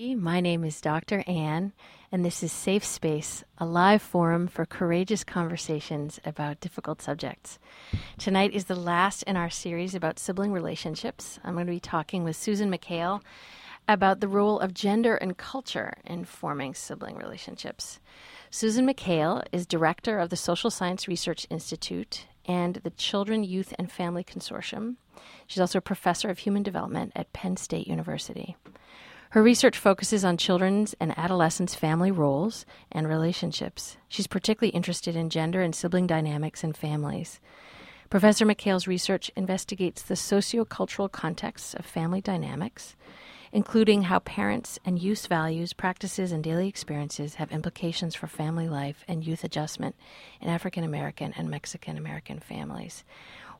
My name is Dr. Ann, and this is Safe Space, a live forum for courageous conversations about difficult subjects. Tonight is the last in our series about sibling relationships. I'm going to be talking with Susan McHale about the role of gender and culture in forming sibling relationships. Susan McHale is director of the Social Science Research Institute and the Children, Youth, and Family Consortium. She's also a professor of human development at Penn State University. Her research focuses on children's and adolescents' family roles and relationships. She's particularly interested in gender and sibling dynamics in families. Professor McHale's research investigates the sociocultural contexts of family dynamics, including how parents and youth values, practices, and daily experiences have implications for family life and youth adjustment in African American and Mexican American families.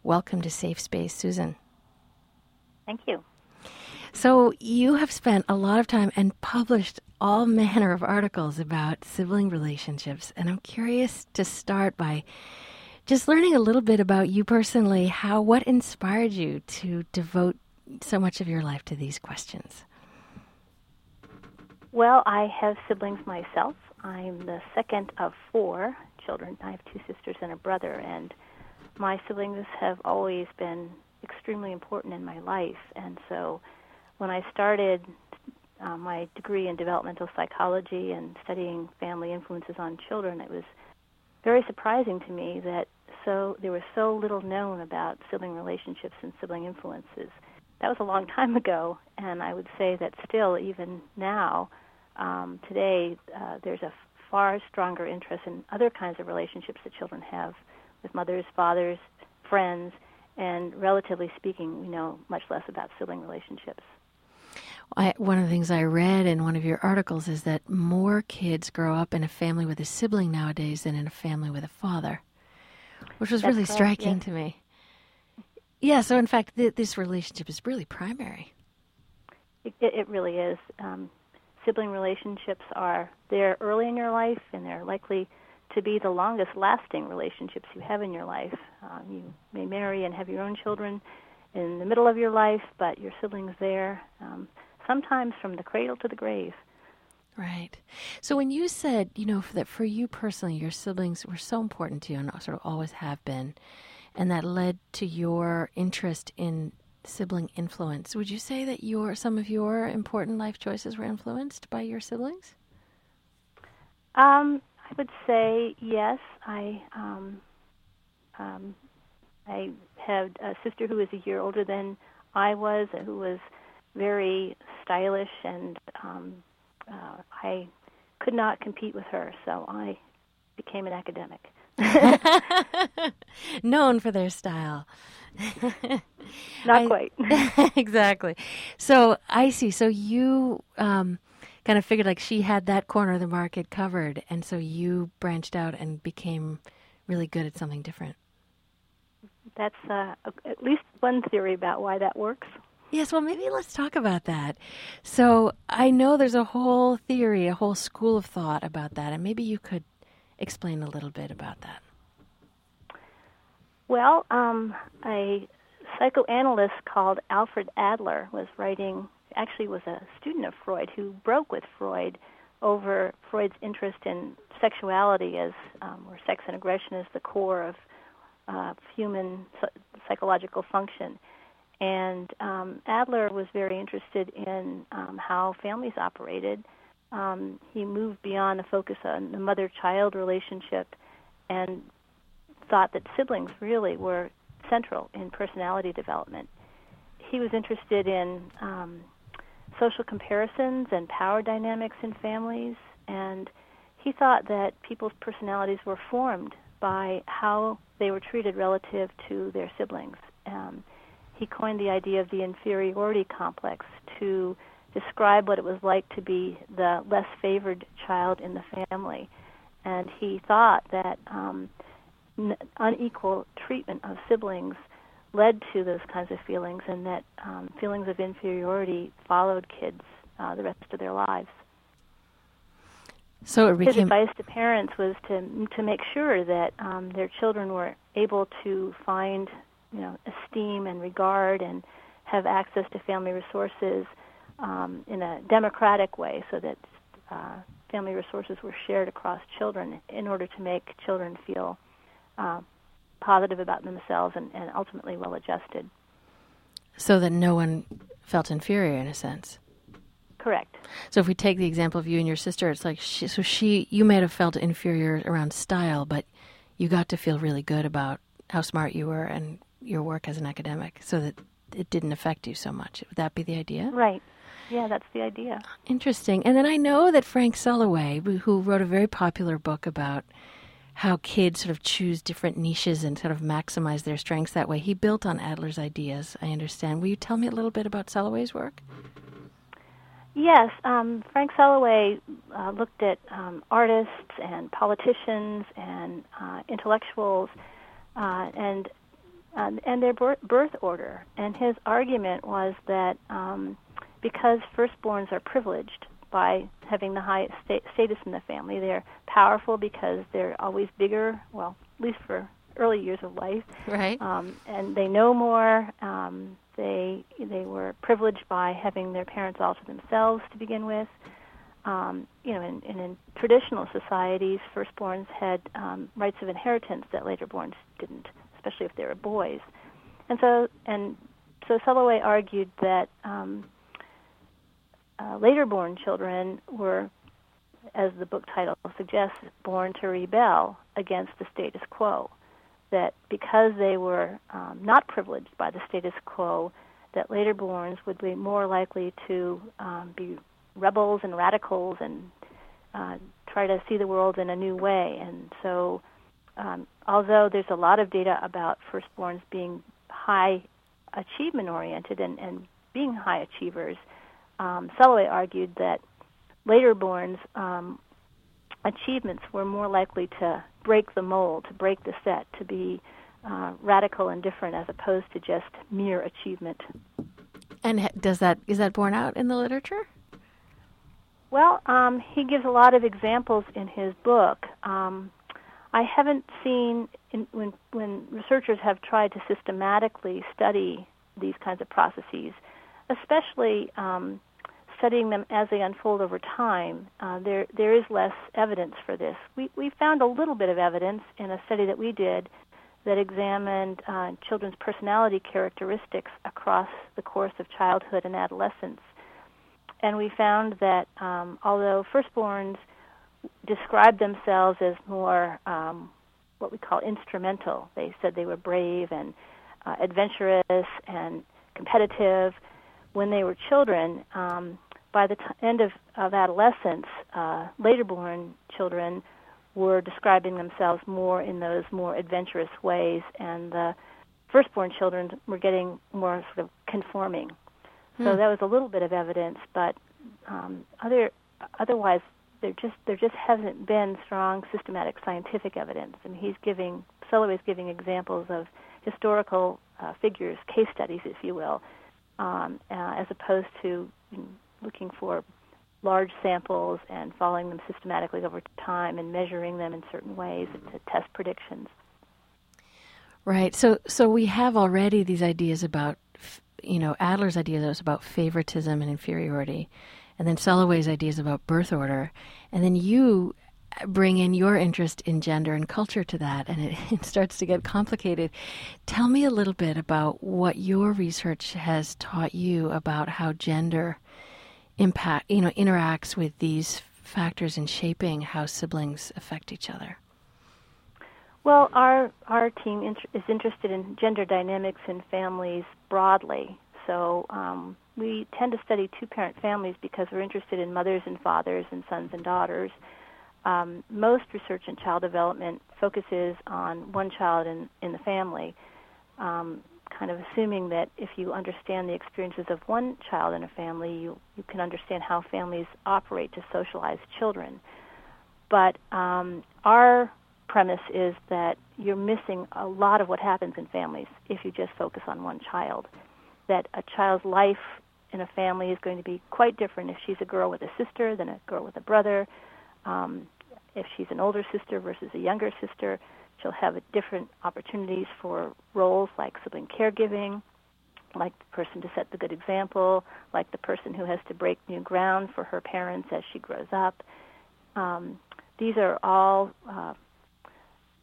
Welcome to Safe Space, Susan. Thank you. So you have spent a lot of time and published all manner of articles about sibling relationships, and I'm curious to start by just learning a little bit about you personally, what inspired you to devote so much of your life to these questions? Well, I have siblings myself. I'm the second of four children. I have two sisters and a brother, and my siblings have always been extremely important in my life, and so when I started my degree in developmental psychology and studying family influences on children, it was very surprising to me that there was so little known about sibling relationships and sibling influences. That was a long time ago, and I would say that still, even now, today, there's a far stronger interest in other kinds of relationships that children have with mothers, fathers, friends, and relatively speaking, we know much less about sibling relationships. One of the things I read in one of your articles is that more kids grow up in a family with a sibling nowadays than in a family with a father, which was really striking to me. Yeah, so in fact, this relationship is really primary. It really is. Sibling relationships are there early in your life, and they're likely to be the longest-lasting relationships you have in your life. You may marry and have your own children in the middle of your life, but your siblings there, sometimes from the cradle to the grave. Right. So when you said, that for you personally, your siblings were so important to you and sort of always have been, and that led to your interest in sibling influence, would you say that some of your important life choices were influenced by your siblings? I would say yes. I had a sister who was a year older than I was, who was very stylish, and I could not compete with her, so I became an academic. Known for their style. Not quite. Exactly. So I see. So you kind of figured like she had that corner of the market covered, and so you branched out and became really good at something different. That's at least one theory about why that works. Yes, well, maybe let's talk about that. So I know there's a whole theory, a whole school of thought about that, and maybe you could explain a little bit about that. Well, a psychoanalyst called Alfred Adler was a student of Freud who broke with Freud over Freud's interest in sexuality or sex and aggression as the core of human psychological function. And Adler was very interested in how families operated. He moved beyond the focus on the mother-child relationship and thought that siblings really were central in personality development. He was interested in social comparisons and power dynamics in families, and he thought that people's personalities were formed by how they were treated relative to their siblings. He coined the idea of the inferiority complex to describe what it was like to be the less favored child in the family. And he thought that unequal treatment of siblings led to those kinds of feelings, and that feelings of inferiority followed kids the rest of their lives. So his advice to parents was to make sure that their children were able to find esteem and regard and have access to family resources in a democratic way so that family resources were shared across children in order to make children feel positive about themselves and ultimately well-adjusted. So that no one felt inferior, in a sense. Correct. So if we take the example of you and your sister, it's like you might have felt inferior around style, but you got to feel really good about how smart you were and your work as an academic, so that it didn't affect you so much. Would that be the idea? Right. Yeah, that's the idea. Interesting. And then I know that Frank Sulloway, who wrote a very popular book about how kids sort of choose different niches and sort of maximize their strengths that way, he built on Adler's ideas, I understand. Will you tell me a little bit about Sulloway's work? Yes. Frank Sulloway looked at artists and politicians and intellectuals and their birth order. And his argument was that because firstborns are privileged by having the highest status in the family, they're powerful because they're always bigger, well, at least for early years of life. Right. And they know more. They were privileged by having their parents all to themselves to begin with. In traditional societies, firstborns had rights of inheritance that laterborns didn't, especially if they were boys. And so Sulloway argued that later-born children were, as the book title suggests, born to rebel against the status quo, that because they were not privileged by the status quo, that later-borns would be more likely to be rebels and radicals and try to see the world in a new way. And so although there's a lot of data about firstborns being high achievement-oriented and being high achievers, Sulloway argued that laterborns' achievements were more likely to break the mold, to break the set, to be radical and different as opposed to just mere achievement. And is that borne out in the literature? Well, he gives a lot of examples in his book. I haven't seen when researchers have tried to systematically study these kinds of processes, especially studying them as they unfold over time, there is less evidence for this. We found a little bit of evidence in a study that we did that examined children's personality characteristics across the course of childhood and adolescence. And we found that although firstborns described themselves as more what we call instrumental, they said they were brave and adventurous and competitive, when they were children, by the end of adolescence, later-born children were describing themselves more in those more adventurous ways, and the firstborn children were getting more sort of conforming. So that was a little bit of evidence, but otherwise there just hasn't been strong systematic scientific evidence. I mean, Sulloway's giving examples of historical figures, case studies, if you will, as opposed to looking for large samples and following them systematically over time and measuring them in certain ways to test predictions. Right. So we have already these ideas about, Adler's ideas about favoritism and inferiority, and then Sulloway's ideas about birth order, and then you bring in your interest in gender and culture to that, and it starts to get complicated. Tell me a little bit about what your research has taught you about how gender interacts with these factors in shaping how siblings affect each other. Well, our team is interested in gender dynamics in families broadly. So we tend to study two-parent families because we're interested in mothers and fathers and sons and daughters. Most research in child development focuses on one child in the family, kind of assuming that if you understand the experiences of one child in a family, you can understand how families operate to socialize children. But our premise is that you're missing a lot of what happens in families if you just focus on one child, that a child's life in a family is going to be quite different if she's a girl with a sister than a girl with a brother. If she's an older sister versus a younger sister, she'll have different opportunities for roles like sibling caregiving, like the person to set the good example, like the person who has to break new ground for her parents as she grows up. These are all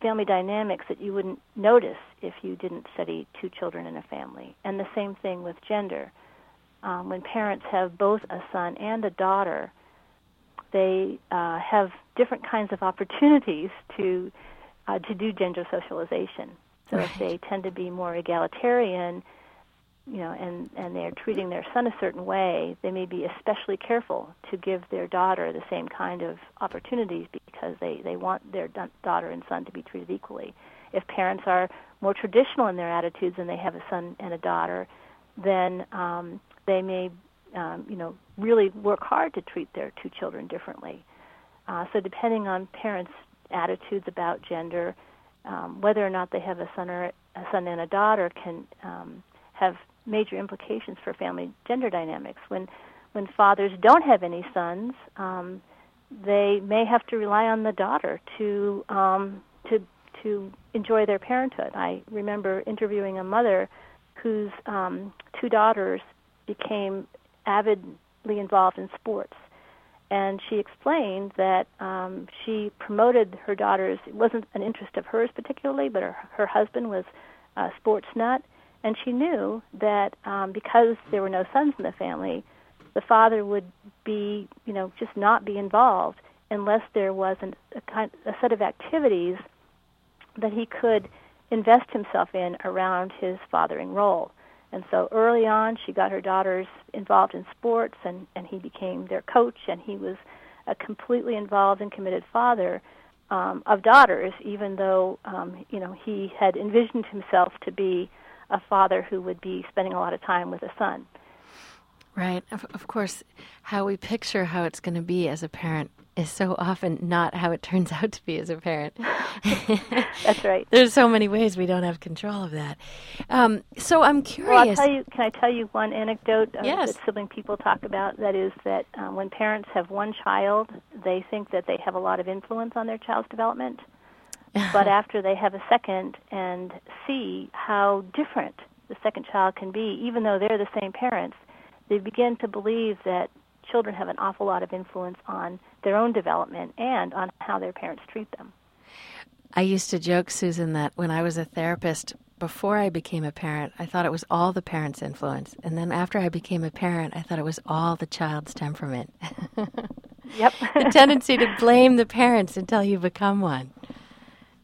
family dynamics that you wouldn't notice if you didn't study two children in a family. And the same thing with gender. When parents have both a son and a daughter, they have different kinds of opportunities to do gender socialization. So right. If they tend to be more egalitarian, you know, and they're treating their son a certain way, they may be especially careful to give their daughter the same kind of opportunities because they want their daughter and son to be treated equally. If parents are more traditional in their attitudes and they have a son and a daughter, then they may, really work hard to treat their two children differently. So depending on parents' attitudes about gender, whether or not they have a son and a daughter can have major implications for family gender dynamics. When fathers don't have any sons, they may have to rely on the daughter to enjoy their parenthood. I remember interviewing a mother whose two daughters became avidly involved in sports, and she explained that she promoted her daughters. It wasn't an interest of hers particularly, but her husband was a sports nut. And she knew that because there were no sons in the family, the father would be, just not be involved unless there was a set of activities that he could invest himself in around his fathering role. And so early on, she got her daughters involved in sports, and he became their coach, and he was a completely involved and committed father of daughters, even though, he had envisioned himself to be a father who would be spending a lot of time with a son. Right. Of course, how we picture how it's going to be as a parent is so often not how it turns out to be as a parent. That's right. There's so many ways we don't have control of that. So I'm curious. Well, can I tell you one anecdote that sibling people talk about? That is that when parents have one child, they think that they have a lot of influence on their child's development. But after they have a second and see how different the second child can be, even though they're the same parents, they begin to believe that children have an awful lot of influence on their own development and on how their parents treat them. I used to joke, Susan, that when I was a therapist, before I became a parent, I thought it was all the parents' influence. And then after I became a parent, I thought it was all the child's temperament. Yep. The tendency to blame the parents until you become one.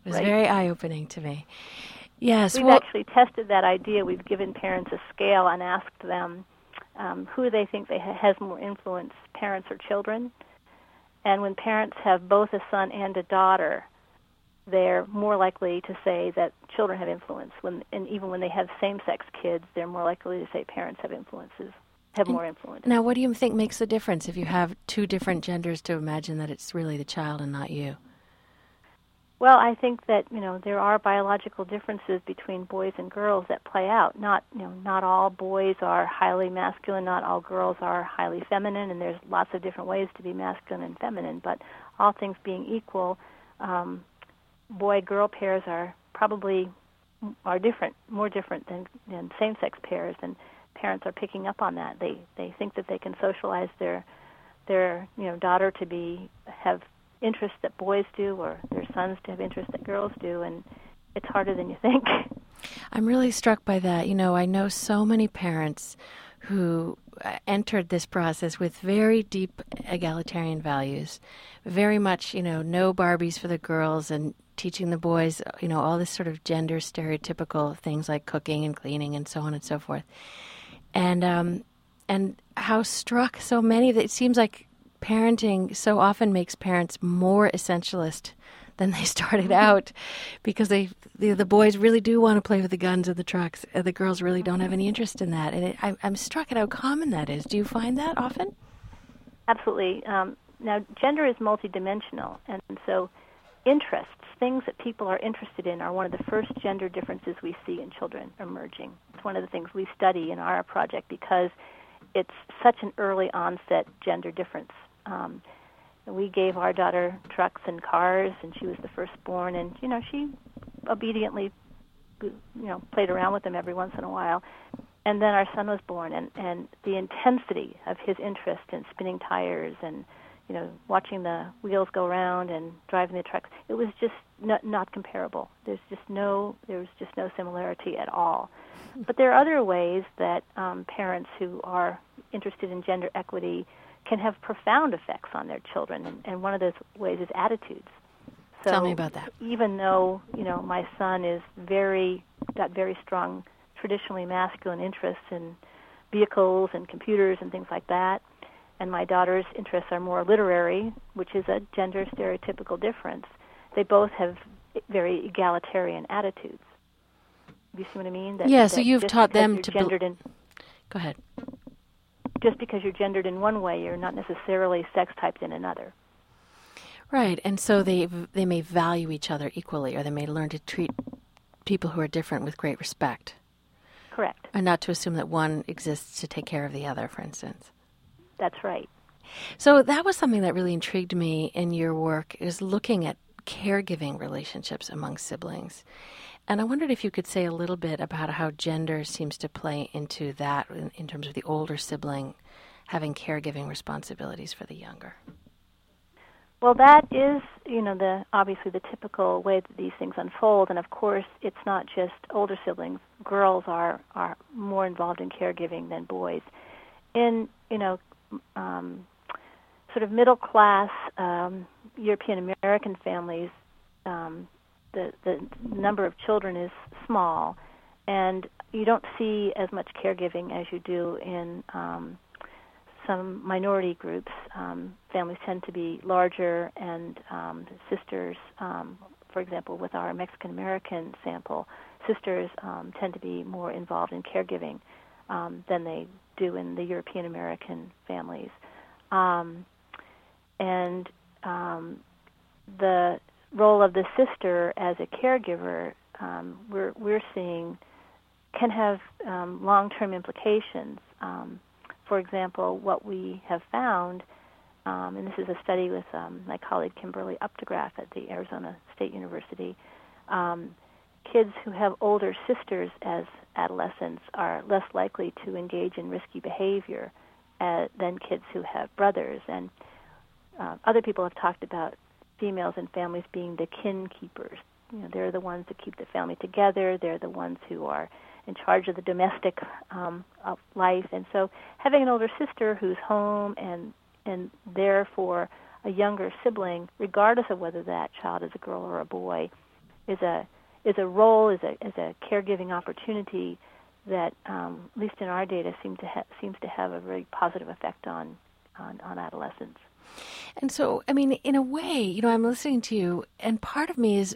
It was very eye-opening to me. Yes, we've actually tested that idea. We've given parents a scale and asked them who they think has more influence, parents or children. And when parents have both a son and a daughter, they're more likely to say that children have influence. And even when they have same-sex kids, they're more likely to say parents have more influence. Now, what do you think makes the difference if you have two different genders to imagine that it's really the child and not you? Well, I think that, there are biological differences between boys and girls that play out. Not all boys are highly masculine, not all girls are highly feminine, and there's lots of different ways to be masculine and feminine. But all things being equal, boy-girl pairs are probably more different than same-sex pairs, and parents are picking up on that. They think that they can socialize their daughter to have interests that boys do, or their sons to have interests that girls do, and it's harder than you think. I'm really struck by that. I know so many parents who entered this process with very deep egalitarian values, very much, no Barbies for the girls and teaching the boys, all this sort of gender stereotypical things like cooking and cleaning and so on and so forth. And how struck so many that it seems like parenting so often makes parents more essentialist than they started out because the boys really do want to play with the guns and the trucks, and the girls really don't have any interest in that. And I'm struck at how common that is. Do you find that often? Absolutely. Now, gender is multidimensional, and so interests, things that people are interested in, are one of the first gender differences we see in children emerging. It's one of the things we study in our project because it's such an early onset gender difference. We gave our daughter trucks and cars, and she was the firstborn, and, she obediently, played around with them every once in a while. And then our son was born, and the intensity of his interest in spinning tires and, you know, watching the wheels go around and driving the trucks, it was just not comparable. There was just no similarity at all. But there are other ways that parents who are interested in gender equity can have profound effects on their children, and one of those ways is attitudes. So tell me about that. Even though, you know, my son is got very strong traditionally masculine interests in vehicles and computers and things like that, and my daughter's interests are more literary, which is a gender stereotypical difference, they both have very egalitarian attitudes. Do you see what I mean? So you've taught them to... Go ahead. Just because you're gendered in one way, you're not necessarily sex-typed in another. Right, and so they may value each other equally, or they may learn to treat people who are different with great respect. Correct. And not to assume that one exists to take care of the other, for instance. That's right. So that was something that really intrigued me in your work, is looking at caregiving relationships among siblings. And I wondered if you could say a little bit about how gender seems to play into that in terms of the older sibling having caregiving responsibilities for the younger. Well, that is, you know, obviously the typical way that these things unfold. And, of course, it's not just older siblings. Girls are more involved in caregiving than boys. In, you know, sort of middle-class European-American families, the number of children is small, and you don't see as much caregiving as you do in some minority groups. Families tend to be larger, and sisters, for example, with our Mexican-American sample, sisters tend to be more involved in caregiving than they do in the European-American families. The role of the sister as a caregiver, we're seeing, can have long-term implications. For example, what we have found, and this is a study with my colleague Kimberly Updegraff at the Arizona State University, kids who have older sisters as adolescents are less likely to engage in risky behavior than kids who have brothers. And other people have talked about females and families being the kin keepers. You know, they're the ones that keep the family together. They're the ones who are in charge of the domestic of life. And so having an older sister who's home and therefore a younger sibling, regardless of whether that child is a girl or a boy, is a role, is a caregiving opportunity that, at least in our data, seems to have a very positive effect on adolescence. And so, I mean, in a way, you know, I'm listening to you, and part of me is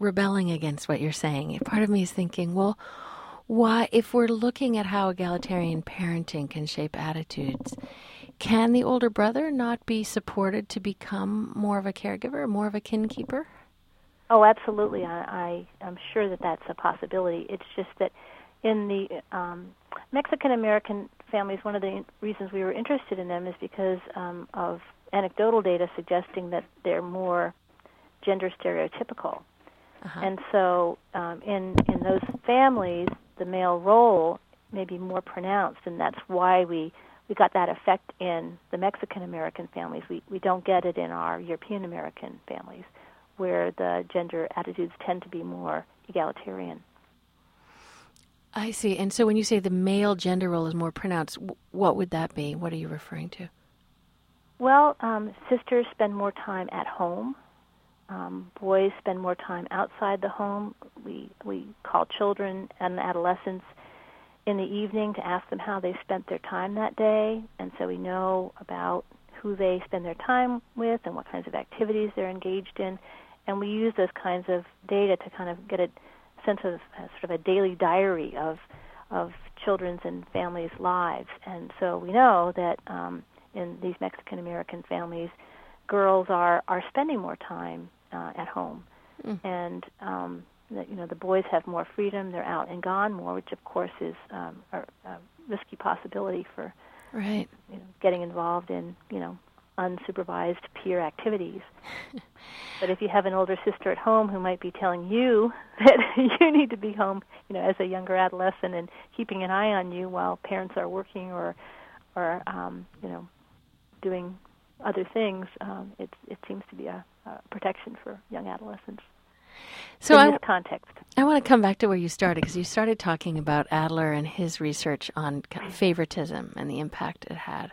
rebelling against what you're saying. Part of me is thinking, well, why, if we're looking at how egalitarian parenting can shape attitudes, can the older brother not be supported to become more of a caregiver, more of a kin keeper? Oh, absolutely. I'm sure that that's a possibility. It's just that in the Mexican-American families, one of the reasons we were interested in them is because of anecdotal data suggesting that they're more gender stereotypical. Uh-huh. And so in those families, the male role may be more pronounced, and that's why we got that effect in the Mexican-American families. We don't get it in our European-American families, where the gender attitudes tend to be more egalitarian. I see. And so when you say the male gender role is more pronounced, what would that be? What are you referring to? Well, sisters spend more time at home. Boys spend more time outside the home. We call children and adolescents in the evening to ask them how they spent their time that day, and so we know about who they spend their time with and what kinds of activities they're engaged in, and we use those kinds of data to kind of get a sense of sort of a daily diary of children's and families' lives. And so we know that in these Mexican-American families, girls are spending more time at home. Mm. And, you know, the boys have more freedom. They're out and gone more, which, of course, is a risky possibility for, right, you know, getting involved in, you know, unsupervised peer activities. But if you have an older sister at home who might be telling you that you need to be home, you know, as a younger adolescent and keeping an eye on you while parents are working or you know, doing other things, it seems to be a protection for young adolescents. So in this context, I want to come back to where you started, because you started talking about Adler and his research on favoritism and the impact it had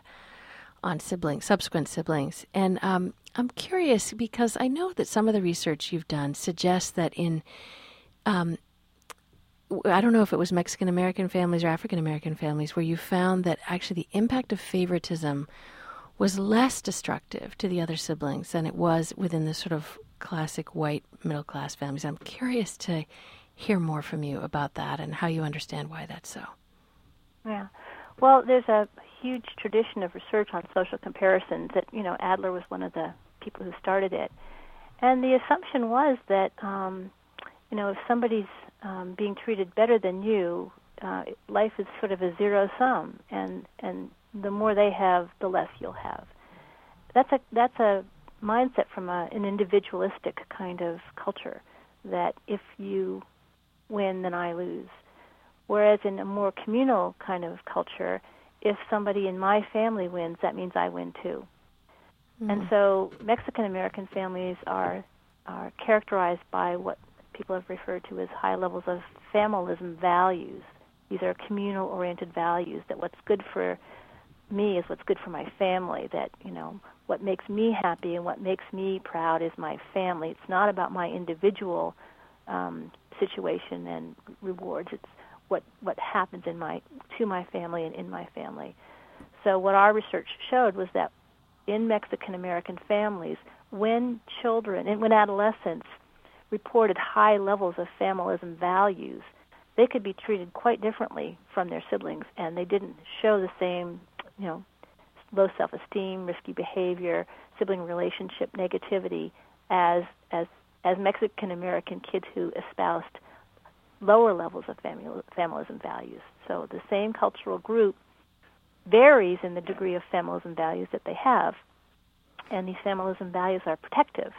on siblings, subsequent siblings. And I'm curious, because I know that some of the research you've done suggests that in, I don't know if it was Mexican-American families or African-American families, where you found that actually the impact of favoritism was less destructive to the other siblings than it was within the sort of classic white middle-class families. I'm curious to hear more from you about that and how you understand why that's so. Yeah. Well, there's a huge tradition of research on social comparison that, you know, Adler was one of the people who started it. And the assumption was that, you know, if somebody's being treated better than you, life is sort of a zero sum, and the more they have, the less you'll have. That's a mindset from an individualistic kind of culture, that if you win, then I lose. Whereas in a more communal kind of culture, if somebody in my family wins, that means I win too. Mm. And so Mexican-American families are characterized by what people have referred to as high levels of familism values. These are communal-oriented values, that what's good for me is what's good for my family, that, you know, what makes me happy and what makes me proud is my family. It's not about my individual situation and rewards. It's what happens to my family and in my family. So what our research showed was that in Mexican American families, when adolescents reported high levels of familism values, they could be treated quite differently from their siblings, and they didn't show the same, you know, low self-esteem, risky behavior, sibling relationship negativity as Mexican American kids who espoused lower levels of familism values. So the same cultural group varies in the degree of familism values that they have, and these familism values are protective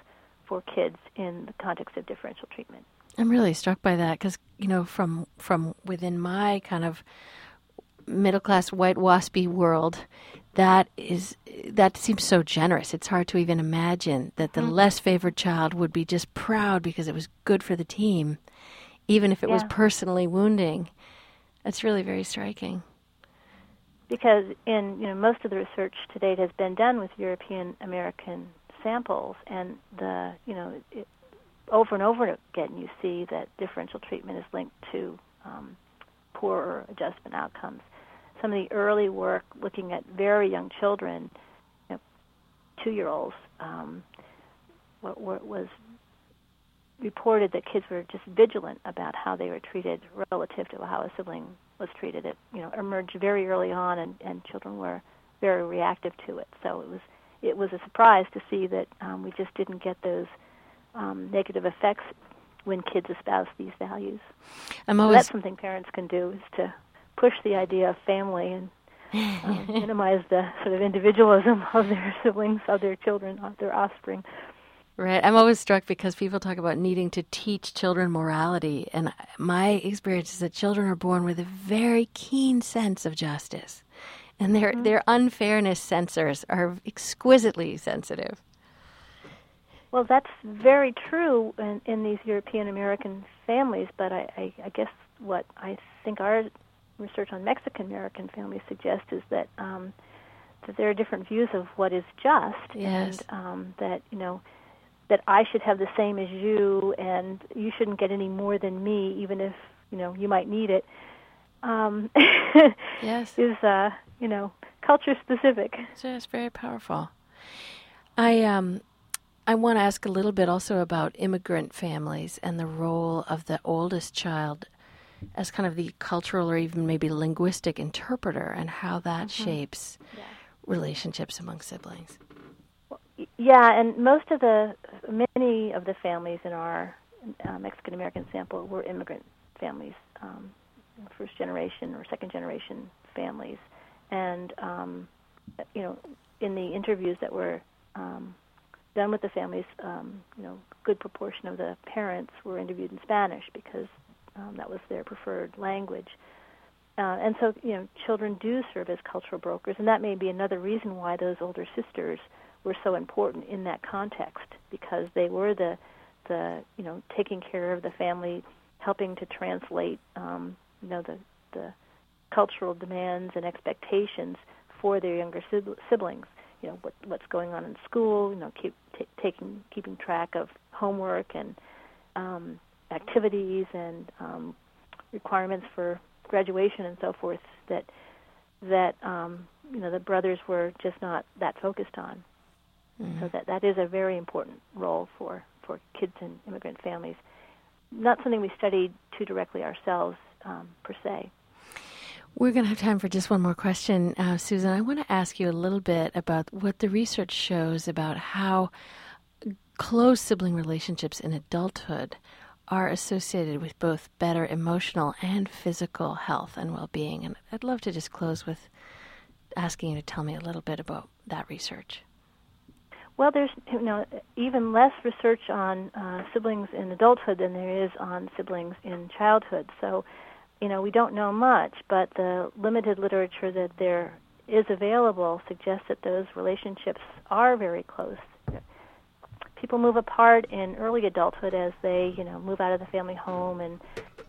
for kids in the context of differential treatment. I'm really struck by that, because, you know, from within my kind of middle-class white waspy world, that seems so generous. It's hard to even imagine that the less favored child would be just proud because it was good for the team, even if it was personally wounding. That's really very striking. Because in, you know, most of the research to date has been done with European American samples, and the, you know, over and over again you see that differential treatment is linked to poorer adjustment outcomes. Some of the early work looking at very young children, you know, 2-year-olds, was reported that kids were just vigilant about how they were treated relative to how a sibling was treated. It, you know, emerged very early on, and children were very reactive to it. So it was a surprise to see that we just didn't get those negative effects when kids espouse these values. That's something parents can do, is to push the idea of family and minimize the sort of individualism of their siblings, of their children, of their offspring. Right. I'm always struck because people talk about needing to teach children morality, and my experience is that children are born with a very keen sense of justice, and their unfairness sensors are exquisitely sensitive. Well, that's very true in these European American families, but I guess what I think our research on Mexican American families suggests is that there are different views of what is just, and that, you know, that I should have the same as you, and you shouldn't get any more than me, even if, you know, you might need it, is, you know, culture-specific. So it's very powerful. I want to ask a little bit also about immigrant families and the role of the oldest child as kind of the cultural or even maybe linguistic interpreter, and how that shapes relationships among siblings. Yeah, and many of the families in our Mexican-American sample were immigrant families, first generation or second generation families. And, you know, in the interviews that were done with the families, you know, good proportion of the parents were interviewed in Spanish because that was their preferred language. And so, you know, children do serve as cultural brokers, and that may be another reason why those older sisters were so important in that context, because they were the you know, taking care of the family, helping to translate, you know, the cultural demands and expectations for their younger siblings. You know, what's going on in school, you know, keeping track of homework and activities and requirements for graduation and so forth, that you know, the brothers were just not that focused on. Mm-hmm. So that is a very important role for kids in immigrant families. Not something we studied too directly ourselves, per se. We're going to have time for just one more question. Susan, I want to ask you a little bit about what the research shows about how close sibling relationships in adulthood are associated with both better emotional and physical health and well-being. And I'd love to just close with asking you to tell me a little bit about that research. Well, there's, you know, even less research on siblings in adulthood than there is on siblings in childhood. So, you know, we don't know much, but the limited literature that there is available suggests that those relationships are very close. People move apart in early adulthood as they, you know, move out of the family home and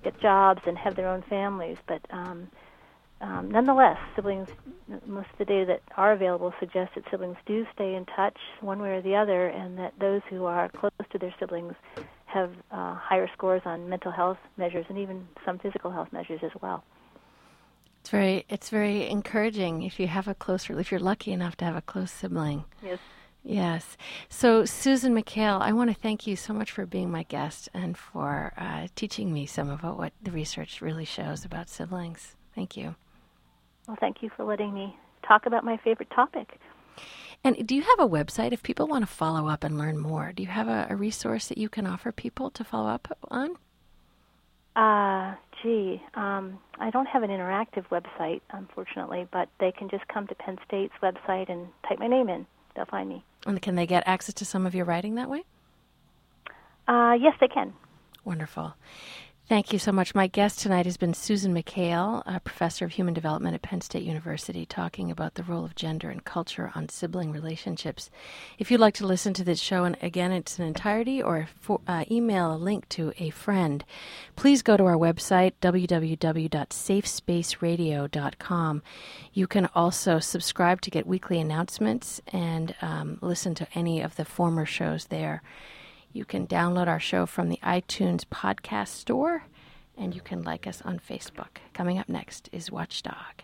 get jobs and have their own families. But nonetheless, siblings, most of the data that are available suggests that siblings do stay in touch one way or the other, and that those who are close to their siblings have higher scores on mental health measures and even some physical health measures as well. It's very encouraging if you have if you're lucky enough to have a close sibling. Yes. Yes. So, Susan McHale, I want to thank you so much for being my guest and for teaching me some about what the research really shows about siblings. Thank you. Well, thank you for letting me talk about my favorite topic. And do you have a website if people want to follow up and learn more? Do you have a resource that you can offer people to follow up on? I don't have an interactive website, unfortunately, but they can just come to Penn State's website and type my name in. They'll find me. And can they get access to some of your writing that way? Yes, they can. Wonderful. Thank you so much. My guest tonight has been Susan McHale, a professor of human development at Penn State University, talking about the role of gender and culture on sibling relationships. If you'd like to listen to this show, and again, it's an entirety, or email a link to a friend, please go to our website, www.safespaceradio.com. You can also subscribe to get weekly announcements and listen to any of the former shows there. You can download our show from the iTunes podcast store, and you can like us on Facebook. Coming up next is Watchdog.